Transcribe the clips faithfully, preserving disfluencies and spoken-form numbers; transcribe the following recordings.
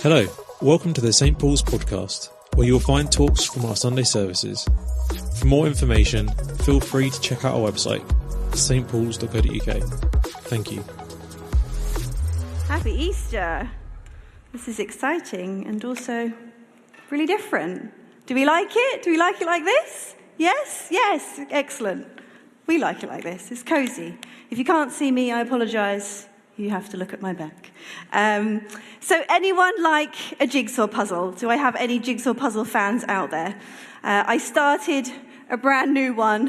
Hello, welcome to the St Paul's podcast, where you'll find talks from our Sunday services. For more information, feel free to check out our website, s t pauls dot co dot u k. Thank you. Happy Easter! This is exciting and also really different. Do we like it? Do we like it like this? Yes? Yes. Excellent. We like it like this. It's cosy. If you can't see me, I apologise. You have to look at my back. Um, so anyone like a jigsaw puzzle? Do I have any jigsaw puzzle fans out there? Uh, I started a brand new one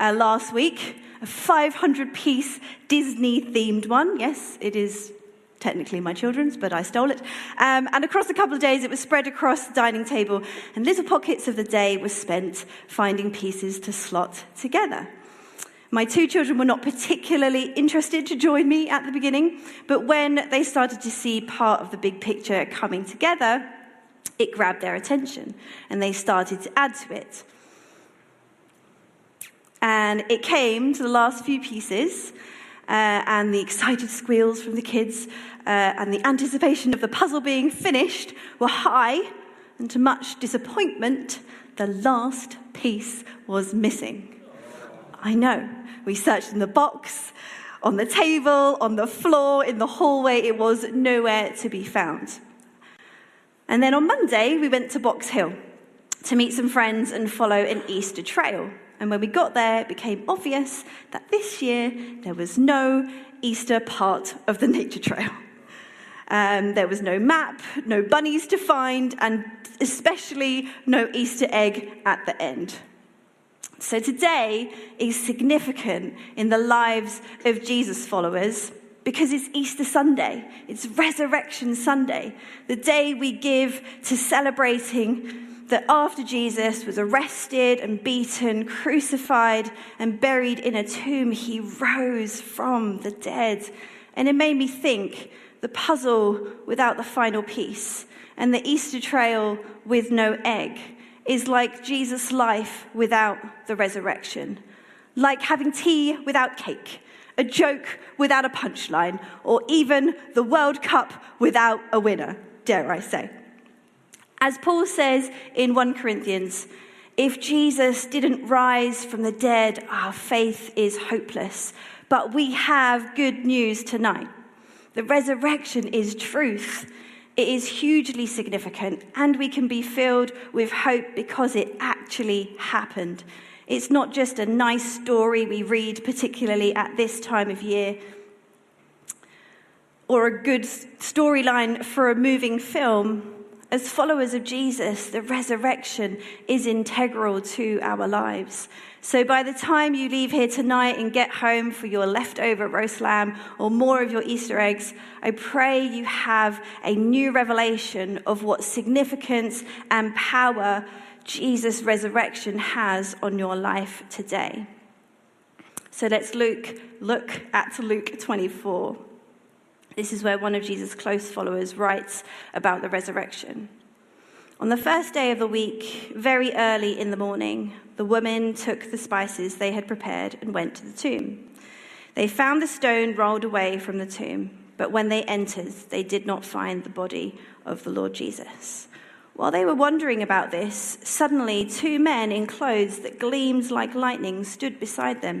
uh, last week, a five hundred piece Disney-themed one. Yes, it is technically my children's, but I stole it. Um, and across a couple of days, it was spread across the dining table, and little pockets of the day were spent finding pieces to slot together. My two children were not particularly interested to join me at the beginning, but when they started to see part of the big picture coming together, it grabbed their attention, and they started to add to it. And it came to the last few pieces, Uh, and the excited squeals from the kids uh, and the anticipation of the puzzle being finished were high, and to much disappointment, the last piece was missing. I know. We searched in the box, on the table, on the floor, in the hallway. It was nowhere to be found. And then on Monday, we went to Box Hill to meet some friends and follow an Easter trail. And when we got there, it became obvious that this year there was no Easter part of the nature trail. Um, there was no map, no bunnies to find, and especially no Easter egg at the end. So today is significant in the lives of Jesus' followers because it's Easter Sunday. It's Resurrection Sunday, the day we give to celebrating that after Jesus was arrested and beaten, crucified and buried in a tomb, he rose from the dead. And it made me think the puzzle without the final piece and the Easter trail with no egg is like Jesus' life without the resurrection, like having tea without cake, a joke without a punchline, or even the World Cup without a winner, dare I say. As Paul says in First Corinthians, if Jesus didn't rise from the dead, our faith is hopeless. But we have good news tonight. The resurrection is truth. It is hugely significant, and we can be filled with hope because it actually happened. It's not just a nice story we read, particularly at this time of year, or a good storyline for a moving film. As followers of Jesus, the resurrection is integral to our lives. So by the time you leave here tonight and get home for your leftover roast lamb or more of your Easter eggs, I pray you have a new revelation of what significance and power Jesus' resurrection has on your life today. So let's look, look at Luke twenty-four. This is where one of Jesus' close followers writes about the resurrection. On the first day of the week, very early in the morning, the women took the spices they had prepared and went to the tomb. They found the stone rolled away from the tomb, but when they entered, they did not find the body of the Lord Jesus. While they were wondering about this, suddenly two men in clothes that gleamed like lightning stood beside them.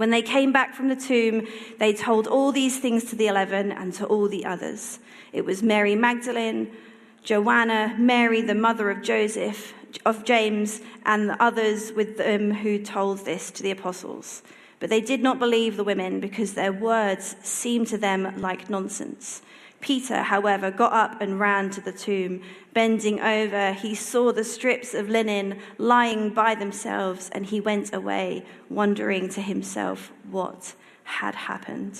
When they came back from the tomb, they told all these things to the eleven and to all the others. It was Mary Magdalene, Joanna, Mary the mother of Joseph, of James, and the others with them who told this to the apostles. But they did not believe the women because their words seemed to them like nonsense. Peter, however, got up and ran to the tomb. Bending over, he saw the strips of linen lying by themselves, and he went away, wondering to himself what had happened.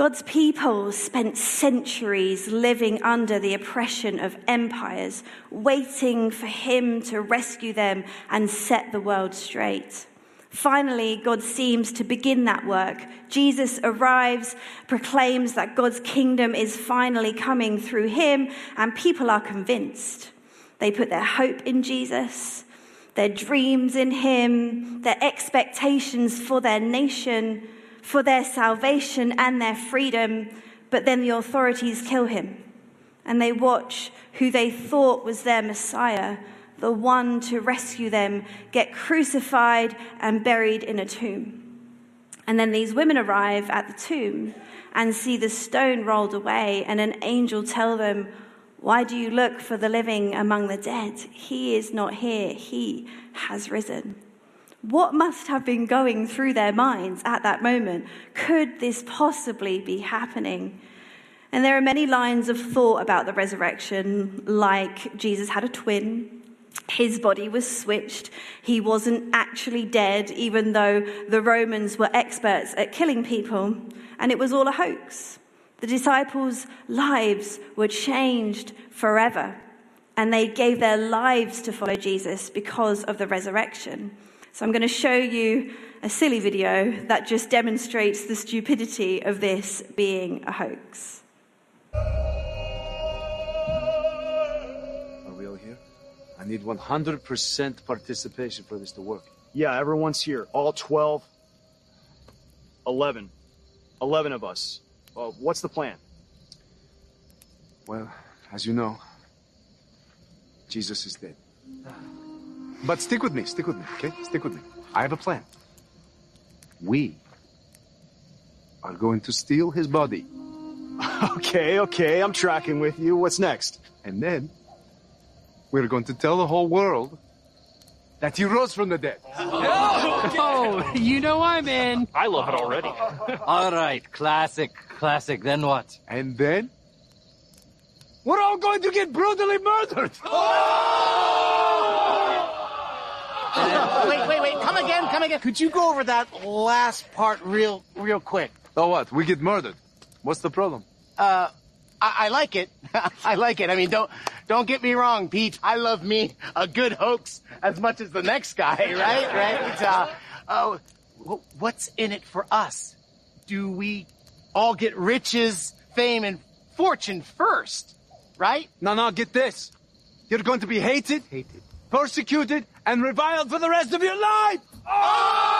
God's people spent centuries living under the oppression of empires, waiting for him to rescue them and set the world straight. Finally, God seems to begin that work. Jesus arrives, proclaims that God's kingdom is finally coming through him, and people are convinced. They put their hope in Jesus, their dreams in him, their expectations for their nation, for their salvation and their freedom, but then the authorities kill him, and they watch who they thought was their Messiah, the one to rescue them, get crucified and buried in a tomb. And then these women arrive at the tomb and see the stone rolled away, and an angel tell them, "Why do you look for the living among the dead? He is not here, he has risen." What must have been going through their minds at that moment? Could this possibly be happening? And there are many lines of thought about the resurrection, like Jesus had a twin, his body was switched, he wasn't actually dead, even though the Romans were experts at killing people, and it was all a hoax. The disciples' lives were changed forever, and they gave their lives to follow Jesus because of the resurrection. So I'm going to show you a silly video that just demonstrates the stupidity of this being a hoax. Are we all here? I need one hundred percent participation for this to work. Yeah, everyone's here. All twelve. eleven. eleven of us. Well, what's the plan? Well, as you know, Jesus is dead. But stick with me, stick with me, okay? Stick with me. I have a plan. We are going to steal his body. Okay, okay, I'm tracking with you. What's next? And then we're going to tell the whole world that he rose from the dead. Oh, oh you know I'm in. I love it already. All right, classic, classic. Then what? And then we're all going to get brutally murdered. Oh! Wait, wait, wait. Come again, come again. Could you go over that last part real, real quick? Oh, what? We get murdered. What's the problem? Uh, I, I like it. I like it. I mean, don't, don't get me wrong, Pete. I love me a good hoax as much as the next guy, right? Right? Uh, oh, w- what's in it for us? Do we all get riches, fame, and fortune first, right? No, no, get this. You're going to be hated. Hated. Persecuted and reviled for the rest of your life! Oh!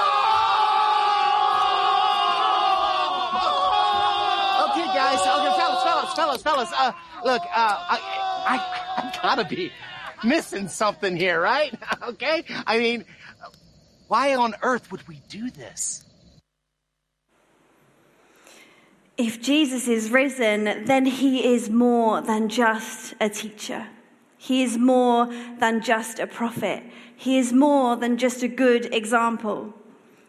Oh! Okay, guys, okay, fellas, fellas, fellas, fellas, uh, look, uh, I, I, I gotta be missing something here, right? Okay? I mean, why on earth would we do this? If Jesus is risen, then he is more than just a teacher. He is more than just a prophet. He is more than just a good example.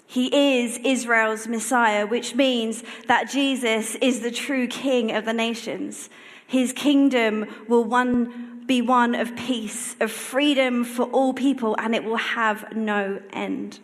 He is Israel's Messiah, which means that Jesus is the true King of the nations. His kingdom will one be one of peace, of freedom for all people, and it will have no end.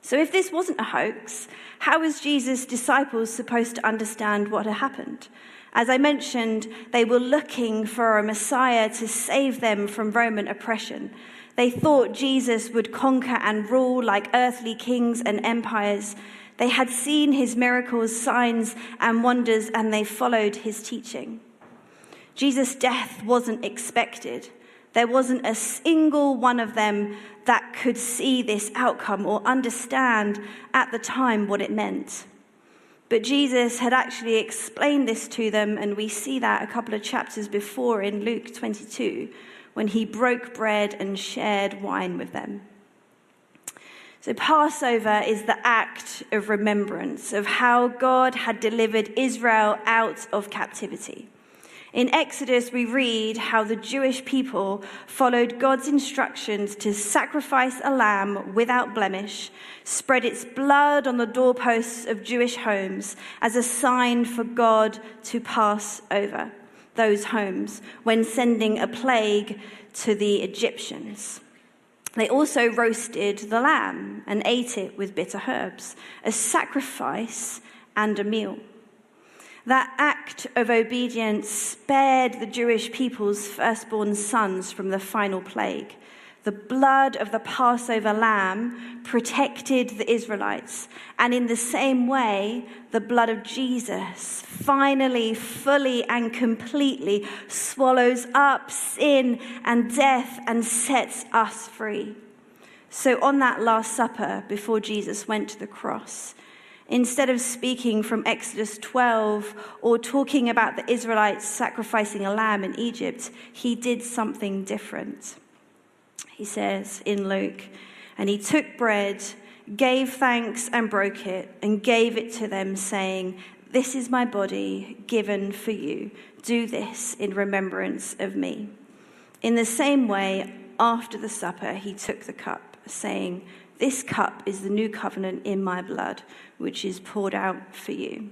So if this wasn't a hoax, how was Jesus' disciples supposed to understand what had happened? As I mentioned, they were looking for a Messiah to save them from Roman oppression. They thought Jesus would conquer and rule like earthly kings and empires. They had seen his miracles, signs, and wonders, and they followed his teaching. Jesus' death wasn't expected. There wasn't a single one of them that could see this outcome or understand at the time what it meant. But Jesus had actually explained this to them, and we see that a couple of chapters before in Luke twenty-two, when he broke bread and shared wine with them. So Passover is the act of remembrance of how God had delivered Israel out of captivity. In Exodus, we read how the Jewish people followed God's instructions to sacrifice a lamb without blemish, spread its blood on the doorposts of Jewish homes as a sign for God to pass over those homes when sending a plague to the Egyptians. They also roasted the lamb and ate it with bitter herbs, a sacrifice and a meal. That act of obedience spared the Jewish people's firstborn sons from the final plague. The blood of the Passover lamb protected the Israelites. And in the same way, the blood of Jesus finally, fully and completely swallows up sin and death and sets us free. So on that Last Supper, before Jesus went to the cross, instead of speaking from Exodus twelve or talking about the Israelites sacrificing a lamb in Egypt, he did something different. He says in Luke, and he took bread, gave thanks and broke it, and gave it to them, saying, "This is my body given for you. Do this in remembrance of me." In the same way, after the supper, he took the cup, saying, "This cup is the new covenant in my blood, which is poured out for you."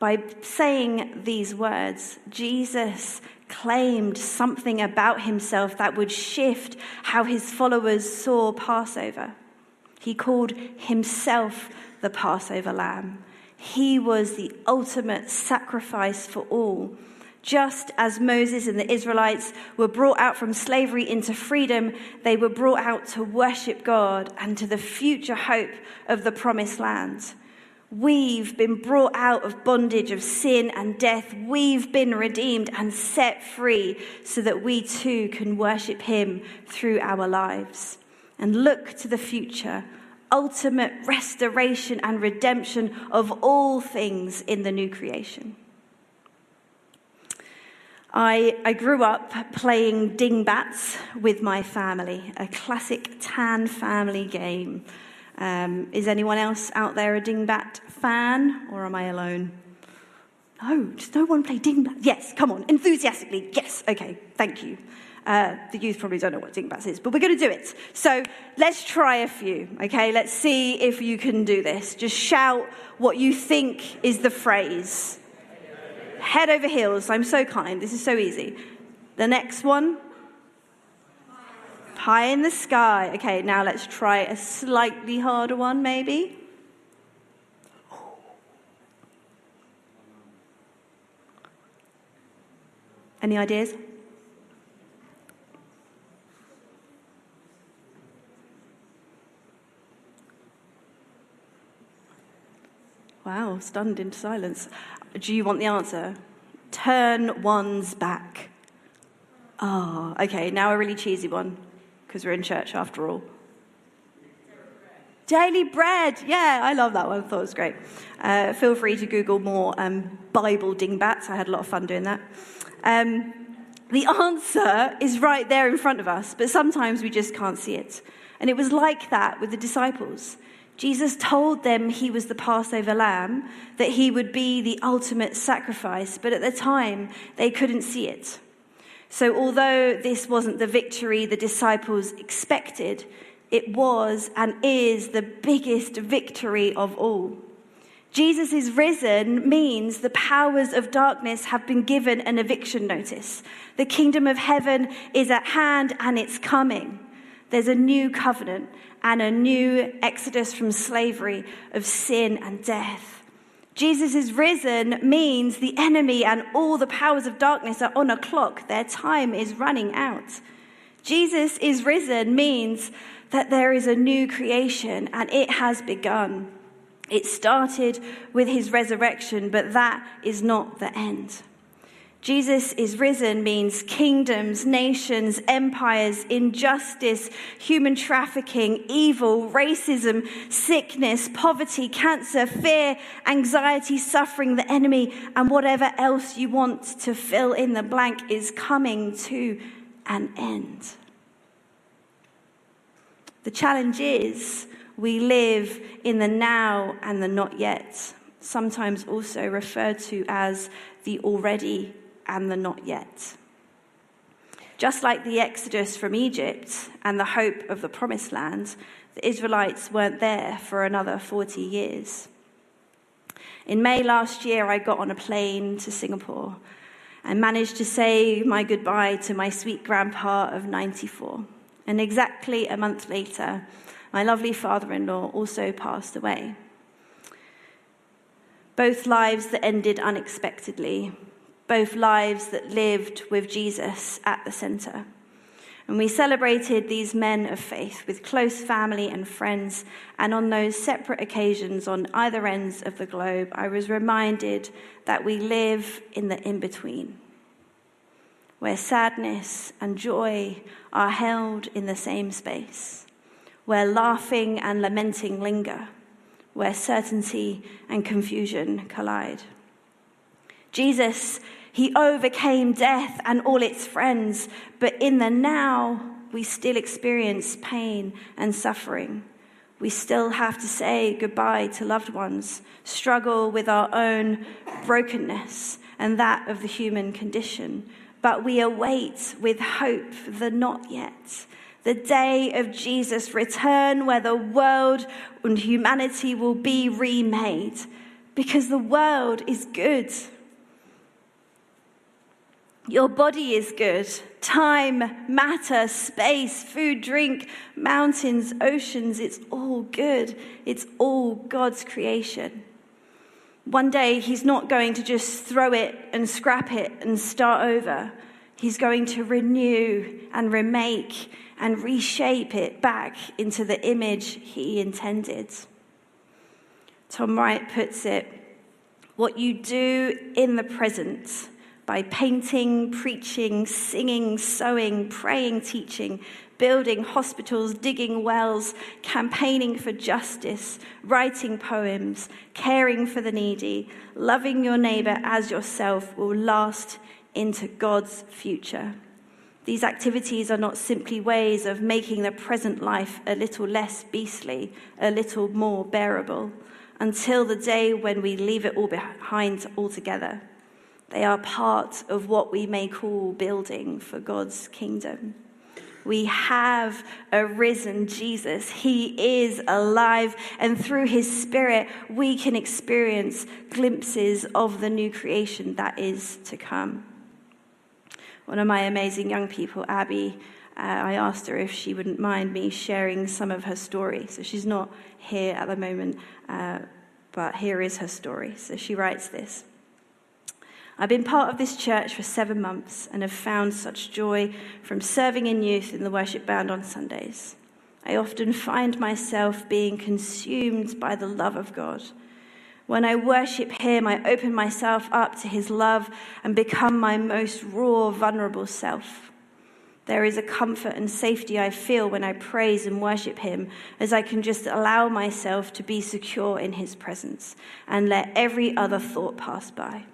By saying these words, Jesus claimed something about himself that would shift how his followers saw Passover. He called himself the Passover lamb. He was the ultimate sacrifice for all. Just as Moses and the Israelites were brought out from slavery into freedom, they were brought out to worship God and to the future hope of the promised land. We've been brought out of bondage of sin and death. We've been redeemed and set free so that we too can worship him through our lives and look to the future, ultimate restoration and redemption of all things in the new creation. I, I grew up playing dingbats with my family, a classic tan family game. Um, is anyone else out there a dingbat fan, or am I alone? No, does no one play dingbat? Yes, come on, enthusiastically, yes, okay, thank you. Uh, the youth probably don't know what dingbats is, but we're going to do it. So let's try a few, okay? Let's see if you can do this. Just shout what you think is the phrase. Head over heels, I'm so kind, this is so easy. The next one. High in the sky. Okay, now let's try a slightly harder one, maybe. Any ideas? Wow, stunned into silence. Do you want the answer? Turn one's back. Ah, oh, okay, now a really cheesy one. Because we're in church after all. Daily bread. Daily bread. Yeah, I love that one. I thought it was great. Uh, feel free to Google more um, Bible dingbats. I had a lot of fun doing that. Um, the answer is right there in front of us, but sometimes we just can't see it. And it was like that with the disciples. Jesus told them he was the Passover lamb, that he would be the ultimate sacrifice, but at the time they couldn't see it. So although this wasn't the victory the disciples expected, it was and is the biggest victory of all. Jesus is risen means the powers of darkness have been given an eviction notice. The kingdom of heaven is at hand and it's coming. There's a new covenant and a new exodus from slavery of sin and death. Jesus is risen means the enemy and all the powers of darkness are on a clock. Their time is running out. Jesus is risen means that there is a new creation and it has begun. It started with his resurrection, but that is not the end. Jesus is risen means kingdoms, nations, empires, injustice, human trafficking, evil, racism, sickness, poverty, cancer, fear, anxiety, suffering, the enemy, and whatever else you want to fill in the blank is coming to an end. The challenge is we live in the now and the not yet, sometimes also referred to as the already and the not yet. Just like the Exodus from Egypt and the hope of the promised land, the Israelites weren't there for another forty years. In May last year, I got on a plane to Singapore and managed to say my goodbye to my sweet grandpa of ninety-four. And exactly a month later, my lovely father-in-law also passed away. both lives that ended unexpectedly, both lives that lived with Jesus at the centre. And we celebrated these men of faith with close family and friends, and on those separate occasions on either ends of the globe, I was reminded that we live in the in-between, where sadness and joy are held in the same space, where laughing and lamenting linger, where certainty and confusion collide. Jesus, he overcame death and all its friends, but in the now, we still experience pain and suffering. We still have to say goodbye to loved ones, struggle with our own brokenness and that of the human condition, but we await with hope the not yet, the day of Jesus' return where the world and humanity will be remade, because the world is good. Your body is good. Time, matter, space, food, drink, mountains, oceans, it's all good. It's all God's creation. One day, he's not going to just throw it and scrap it and start over. He's going to renew and remake and reshape it back into the image he intended. Tom Wright puts it, what you do in the present by painting, preaching, singing, sewing, praying, teaching, building hospitals, digging wells, campaigning for justice, writing poems, caring for the needy, loving your neighbour as yourself will last into God's future. These activities are not simply ways of making the present life a little less beastly, a little more bearable, until the day when we leave it all behind altogether. They are part of what we may call building for God's kingdom. We have a risen Jesus. He is alive, and through his Spirit, we can experience glimpses of the new creation that is to come. One of my amazing young people, Abby, uh, I asked her if she wouldn't mind me sharing some of her story. So she's not here at the moment, uh, but here is her story. So she writes this. I've been part of this church for seven months and have found such joy from serving in youth in the worship band on Sundays. I often find myself being consumed by the love of God. When I worship him, I open myself up to his love and become my most raw, vulnerable self. There is a comfort and safety I feel when I praise and worship him, as I can just allow myself to be secure in his presence and let every other thought pass by.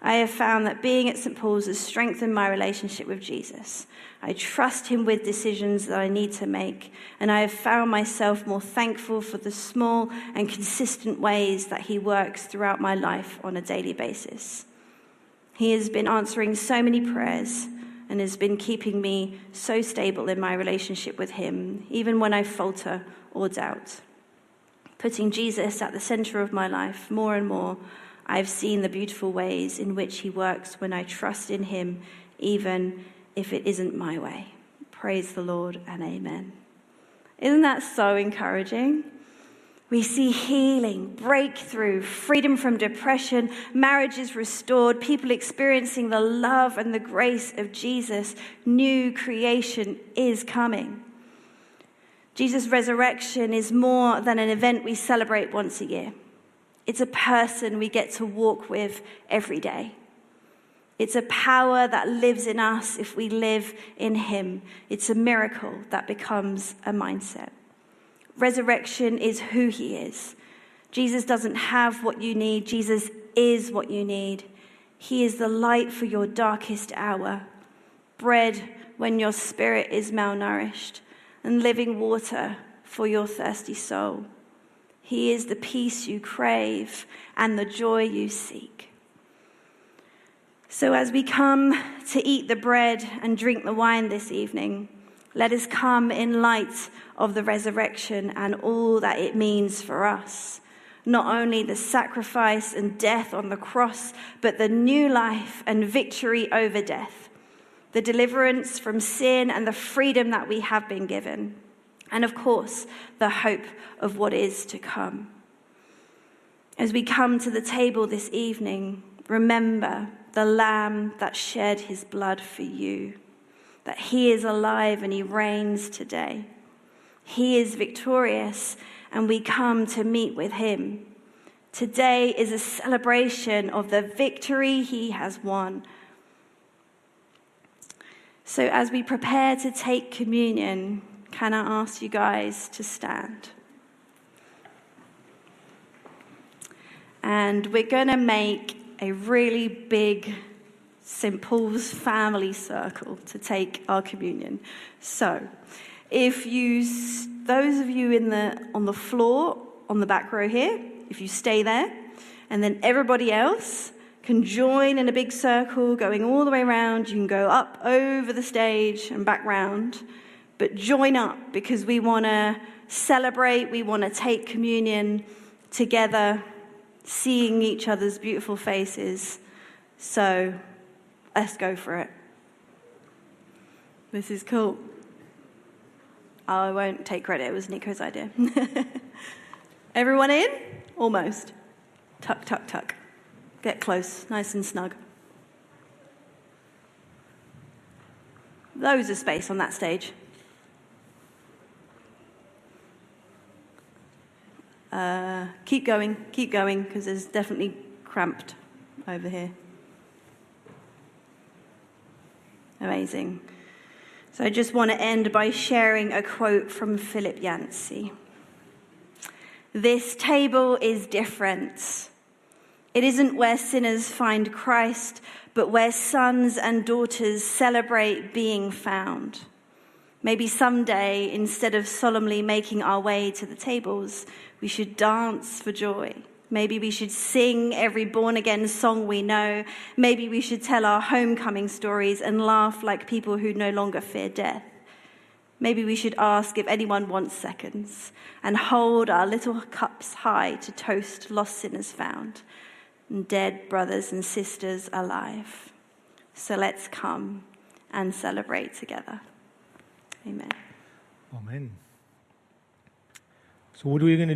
I have found that being at Saint Paul's has strengthened my relationship with Jesus. I trust him with decisions that I need to make, and I have found myself more thankful for the small and consistent ways that he works throughout my life on a daily basis. He has been answering so many prayers and has been keeping me so stable in my relationship with him, even when I falter or doubt. Putting Jesus at the centre of my life more and more, I've seen the beautiful ways in which he works when I trust in him, even if it isn't my way. Praise the Lord and amen. Isn't that so encouraging? We see healing, breakthrough, freedom from depression, marriages restored, people experiencing the love and the grace of Jesus. New creation is coming. Jesus' resurrection is more than an event we celebrate once a year. It's a person we get to walk with every day. It's a power that lives in us if we live in him. It's a miracle that becomes a mindset. Resurrection is who he is. Jesus doesn't have what you need. Jesus is what you need. He is the light for your darkest hour, bread when your spirit is malnourished, and living water for your thirsty soul. He is the peace you crave and the joy you seek. So as we come to eat the bread and drink the wine this evening, let us come in light of the resurrection and all that it means for us. Not only the sacrifice and death on the cross, but the new life and victory over death, the deliverance from sin and the freedom that we have been given. And of course, the hope of what is to come. As we come to the table this evening, remember the Lamb that shed his blood for you, that he is alive and he reigns today. He is victorious, and we come to meet with him. Today is a celebration of the victory he has won. So as we prepare to take communion, can I ask you guys to stand? And we're going to make a really big Saint Paul's family circle to take our communion. So if you, those of you in the on the floor, on the back row here, if you stay there, and then everybody else can join in a big circle going all the way around. You can go up over the stage and back round, but join up because we want to celebrate, we want to take communion together, seeing each other's beautiful faces. So let's go for it. This is cool. I won't take credit, it was Nico's idea. Everyone in? Almost. Tuck, tuck, tuck. Get close, nice and snug. Loads of space on that stage. Uh, keep going, keep going, because it's definitely cramped over here. Amazing. So I just want to end by sharing a quote from Philip Yancey. "This table is different. It isn't where sinners find Christ, but where sons and daughters celebrate being found. Maybe someday, instead of solemnly making our way to the tables, we should dance for joy. Maybe we should sing every born-again song we know. Maybe we should tell our homecoming stories and laugh like people who no longer fear death. Maybe we should ask if anyone wants seconds and hold our little cups high to toast lost sinners found and dead brothers and sisters alive. So let's come and celebrate together." Amen. Amen. So what are we going to do?